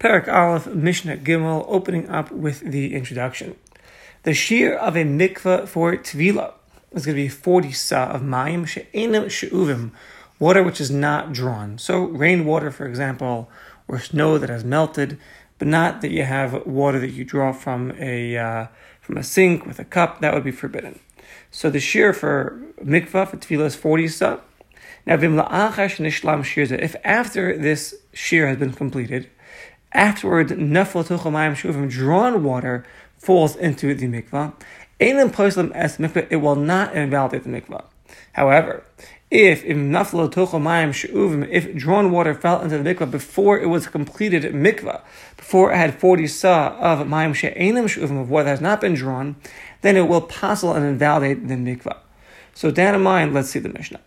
Perak Aleph, Mishnah Gimel, opening up with the introduction. The shir of a mikveh for Tevilah is going to be 40 sah of Mayim She'enim She'uvim, water which is not drawn. So rainwater, for example, or snow that has melted, but not that you have water that you draw from a sink with a cup. That would be forbidden. So the shear for mikvah, for tefillah, is 40 sah. Now, if after this shear has been completed, afterward, drawn water falls into the mikvah, it will not invalidate the mikvah. However, if drawn water fell into the mikvah before it was completed mikvah, before it had 40 sah of mayim she'enim she'uvim, of water that has not been drawn, then it will passel and invalidate the mikvah. So down in mind, let's see the Mishnah.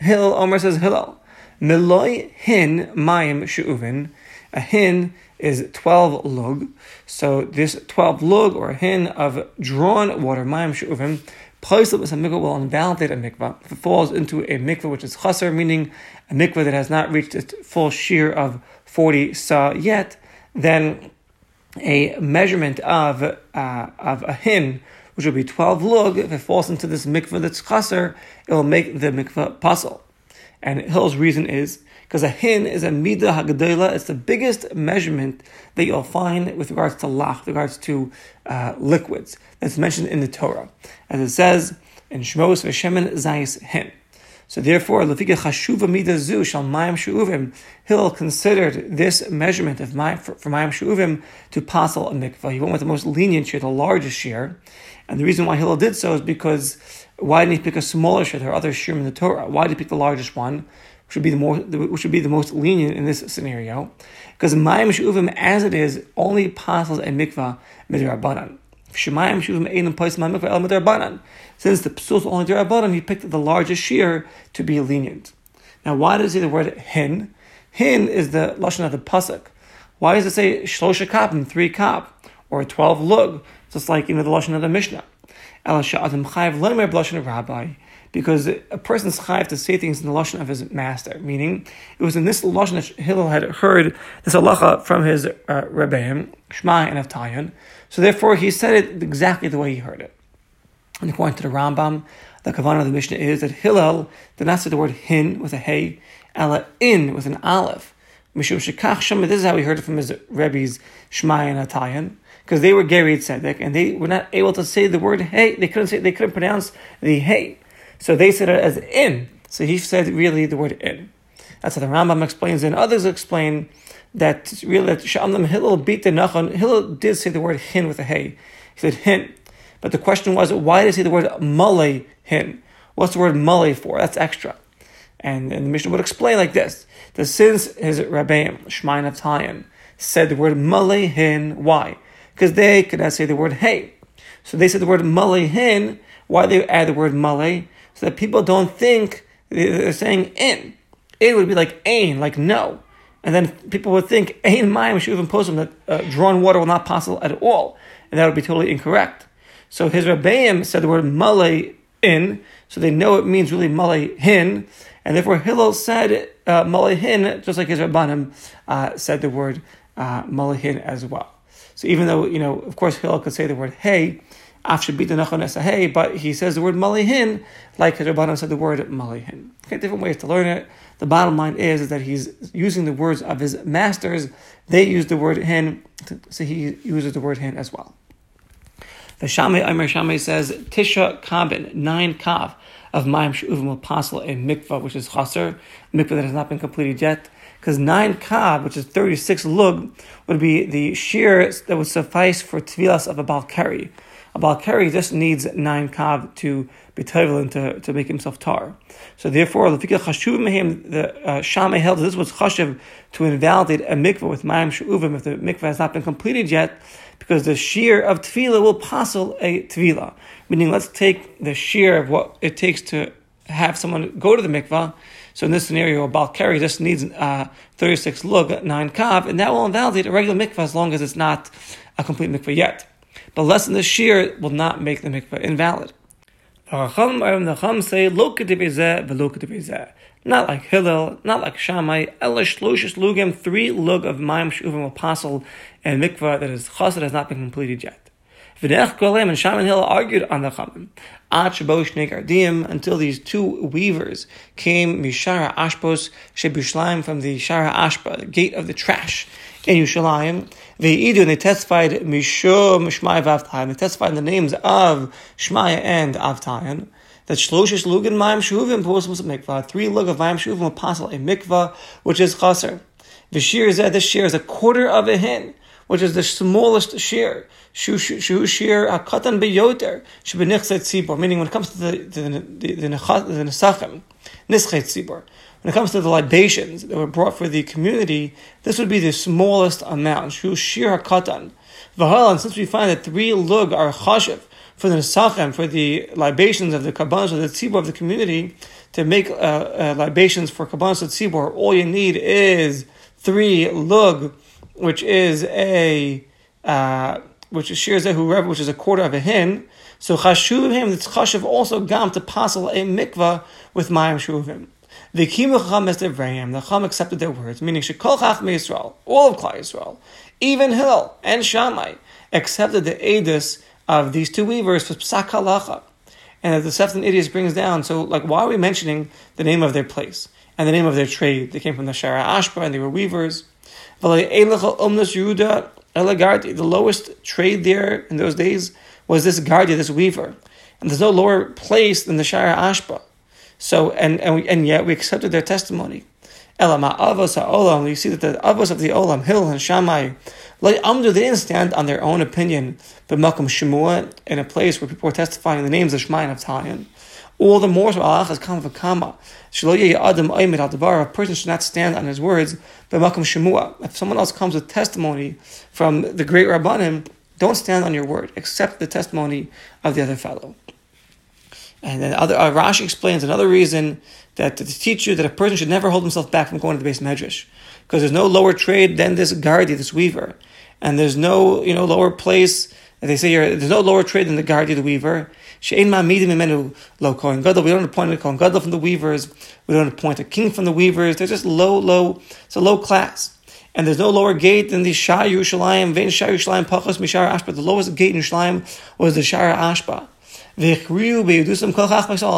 Hillel, Omer says, Hillel, miloi hin mayim she'uvin. A hin is 12 lug. So this 12 lug, or a hin of drawn water, mayim she'uvim, placed with a mikveh will invalidate a mikveh if it falls into a mikveh which is chasser, meaning a mikveh that has not reached its full shear of 40 sah yet. Then a measurement of a hin, which will be 12 lug, if it falls into this mikveh that's chasser, it will make the mikveh passel. And Hillel's reason is because a hin is a midah hagdela. It's the biggest measurement that you'll find with regards to lach, with regards to liquids. That's mentioned in the Torah, as it says in Shmos v'shemen zayis hin. So therefore, lefikah ha-shuva midah zu shall mayim she'uvim. Hillel considered this measurement of for mayim she'uvim to passel a mikvah. He went with the most lenient shear, the largest shear. And the reason why Hillel did so is because why didn't he pick a smaller shear? There are other shearim in the Torah. Why did he pick the largest one, which would be the most lenient in this scenario? Because mayim she'uvim, as it is, only passels a mikvah midrabanan. Since the psul only derabanan, he picked the largest shear to be lenient. Now, why does it say the word hin? Hin is the lashon of the pasuk. Why does it say shlosha kapim, 3 kap, or 12 lug? Just like the lashon of the Mishnah. Because a person's chayav to say things in the lashon of his master, meaning it was in this lashon that Hillel had heard this halacha from his rebbeim, Shmai and Avtaiyan. So therefore, he said it exactly the way he heard it. And according to the Rambam, the kavanah of the Mishnah is that Hillel did not say the word hin with a hey, ala in with an aleph. Mishum shekach shema. This is how he heard it from his rebbe's Shammai and Avtaiyan, because they were Geri Tzedek and they were not able to say the word hey. They couldn't pronounce the hey. So they said it as in. So he said really the word in. That's how the Rambam explains it, and others explain that really that Sha'amlam Hillel beat the Nachon. Hillel did say the word hin with a hey. He said hin. But the question was, why did he say the word malay hin? What's the word malay for? That's extra. And the Mishnah would explain like this, that since his Rabbeim, Shmai and Avtaiyan, said the word malay hin, why? Because they could not say the word hey. So they said the word malay hin. Why they add the word malay? So that people don't think they're saying in. It would be like ain, like no. And then people would think ain mayim she'uvim posum, that drawn water will not possible at all. And that would be totally incorrect. So his Rebbeim said the word malay in, so they know it means really malay hin. And therefore Hillel said malay hin, just like his Rabbanim said the word malay hin as well. So even though, of course Hillel could say the word hey, but he says the word malihin, like Rabbanan said the word malihin. Okay, different ways to learn it. The bottom line is that he's using the words of his masters. They use the word hin, so he uses the word hin as well. The Shammai says, Tisha kabin, 9 kav, of mayim she'uvim will passel a mikvah, which is chasser, mikvah that has not been completed yet. Because 9 kav, which is 36 lug, would be the shear that would suffice for tevilas of a balkari. A balkari just needs 9 kav to be tevilah and to make himself tar. So therefore, lefikah ha-shuva mehem, the Shammai held that this was chashev to invalidate a mikveh with mayim she'uvim if the mikveh has not been completed yet, because the shear of tefillah will passel a tevilah. Meaning, let's take the shear of what it takes to have someone go to the mikveh. So in this scenario, a balkari just needs 36 lug, 9 kav, and that will invalidate a regular mikveh as long as it's not a complete mikveh yet. But less than the shear will not make the mikveh invalid. The Chacham say, Not like Hillel, not like Shammai, elishloshis lugim, 3 lug of Mayim She'enim She'uvim, passel and mikveh that is chasser has not been completed yet. V'nech golem and Shammai and Hillel argued on the chamim. At shebo shnei gardim, until these 2 weavers came mishar ha'ashpos shebushlaim, from the Sha'ar HaAshpot, the gate of the trash in Yushalayim. Ve'idu, and they testified mishum Shmai v'Avtaiyan, they testified in the names of Shmai and Avtaiyan, that shloshes lug and Mayim She'uvim posel mikvah, 3 lug of Mayim She'uvim posel a mikvah, which is chasser. The shir is that the shir is 1/4 of a hin, which is the smallest shir. Shir hakatan beyoter shebenichset tzibor. Meaning, when it comes to the nisachem, nischet tzibor, when it comes to the libations that were brought for the community, this would be the smallest amount. Shir hakatan. V'hal, and since we find that 3 lug are chashiv for the nisachem, for the libations of the kabanos, or the tzibor of the community, to make libations for kabanos and tzibor, all you need is 3 lug, which is a which is shir zehu, which is 1/4 of a hin. So chashuv him, that's chashuv also gam to passel a mikvah with Mayim She'uvim. The Chacham accepted their words, meaning shekol chachmei Yisrael, all of Klal Yisrael, even Hillel and Shammai, accepted the edus of these 2 weavers for psak halacha. And that the Sefton Idios brings down, so like, why are we mentioning the name of their place and the name of their trade? They came from the Sha'ar HaAshpot and they were weavers. The lowest trade there in those days was this gardi, this weaver. And there's no lower place than the Sha'ar HaAshpot. So, and yet we accepted their testimony. Avos, you see that the Avos of the Olam, Hillel and Shammai, they didn't stand on their own opinion, but Makom Shemua, in a place where people were testifying the names of Shmai and Avtaiyan. All the more so, Allah has come v'kama. A person should not stand on his words, but Makom Shemua. If someone else comes with testimony from the great Rabbanim, don't stand on your word, accept the testimony of the other fellow. And then Rashi explains another reason that to teach you that a person should never hold himself back from going to the Beis Medrash, because there's no lower trade than this gardi, this weaver, and there's no lower place. As they say here, there's no lower trade than the gardi, the weaver. She'ein ma'amidim imenu lo kohen gadol. We don't appoint a kohen gadol from the weavers. We don't appoint a king from the weavers. They're just low. It's a low class. And there's no lower gate than the Sha'ar Yerushalayim. Ve'en Sha'ar Yerushalayim pachos mishar Ashba. The lowest gate in Yerushalayim was the Sha'ar Ashba.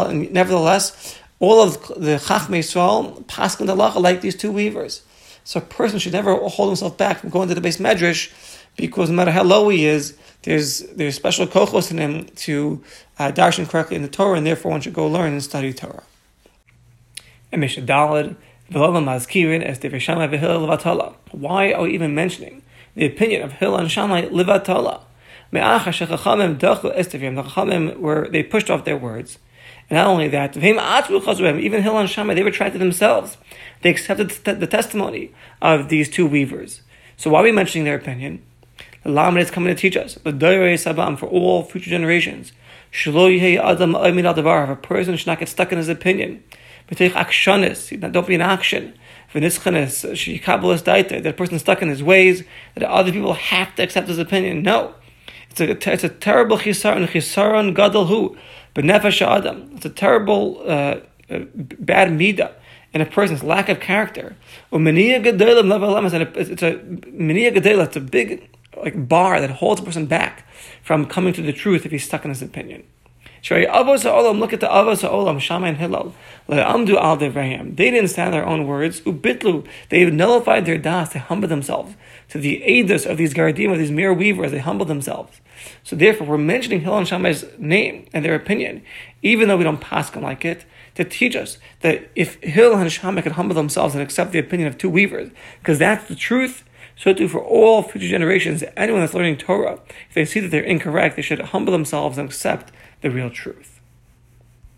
And nevertheless, all of the Chachmei Yisrael paskin halacha like these 2 weavers. So a person should never hold himself back from going to the Beis Medrash, because no matter how low he is, there's special kochos in him to darshan correctly in the Torah, and therefore one should go learn and study Torah. And Mishnah Daled, why are we even mentioning the opinion of Hillel and Shammai levatala? They pushed off their words. And not only that, even Hillel and Shammai, they retracted themselves. They accepted the testimony of these 2 weavers. So why are we mentioning their opinion? The Lamed is coming to teach us, for all future generations, if a person should not get stuck in his opinion, don't be in action. That person is stuck in his ways, that other people have to accept his opinion. No. It's a terrible chisaron gadol hu b'nefesh adam. It's a terrible bad midah in a person's lack of character. It's a big bar that holds a person back from coming to the truth if he's stuck in his opinion. Look at the Avos ha'olam, Shammai and Hillel. They didn't stand their own words. Ubitlu, they nullified their das. They humbled themselves to the edus of these gardim, of these mere weavers. They humbled themselves. So therefore, we're mentioning Hillel and Shammai's name and their opinion, even though we don't pasken like it, to teach us that if Hillel and Shammai could humble themselves and accept the opinion of 2 weavers, because that's the truth, so too for all future generations, anyone that's learning Torah, if they see that they're incorrect, they should humble themselves and accept the real truth.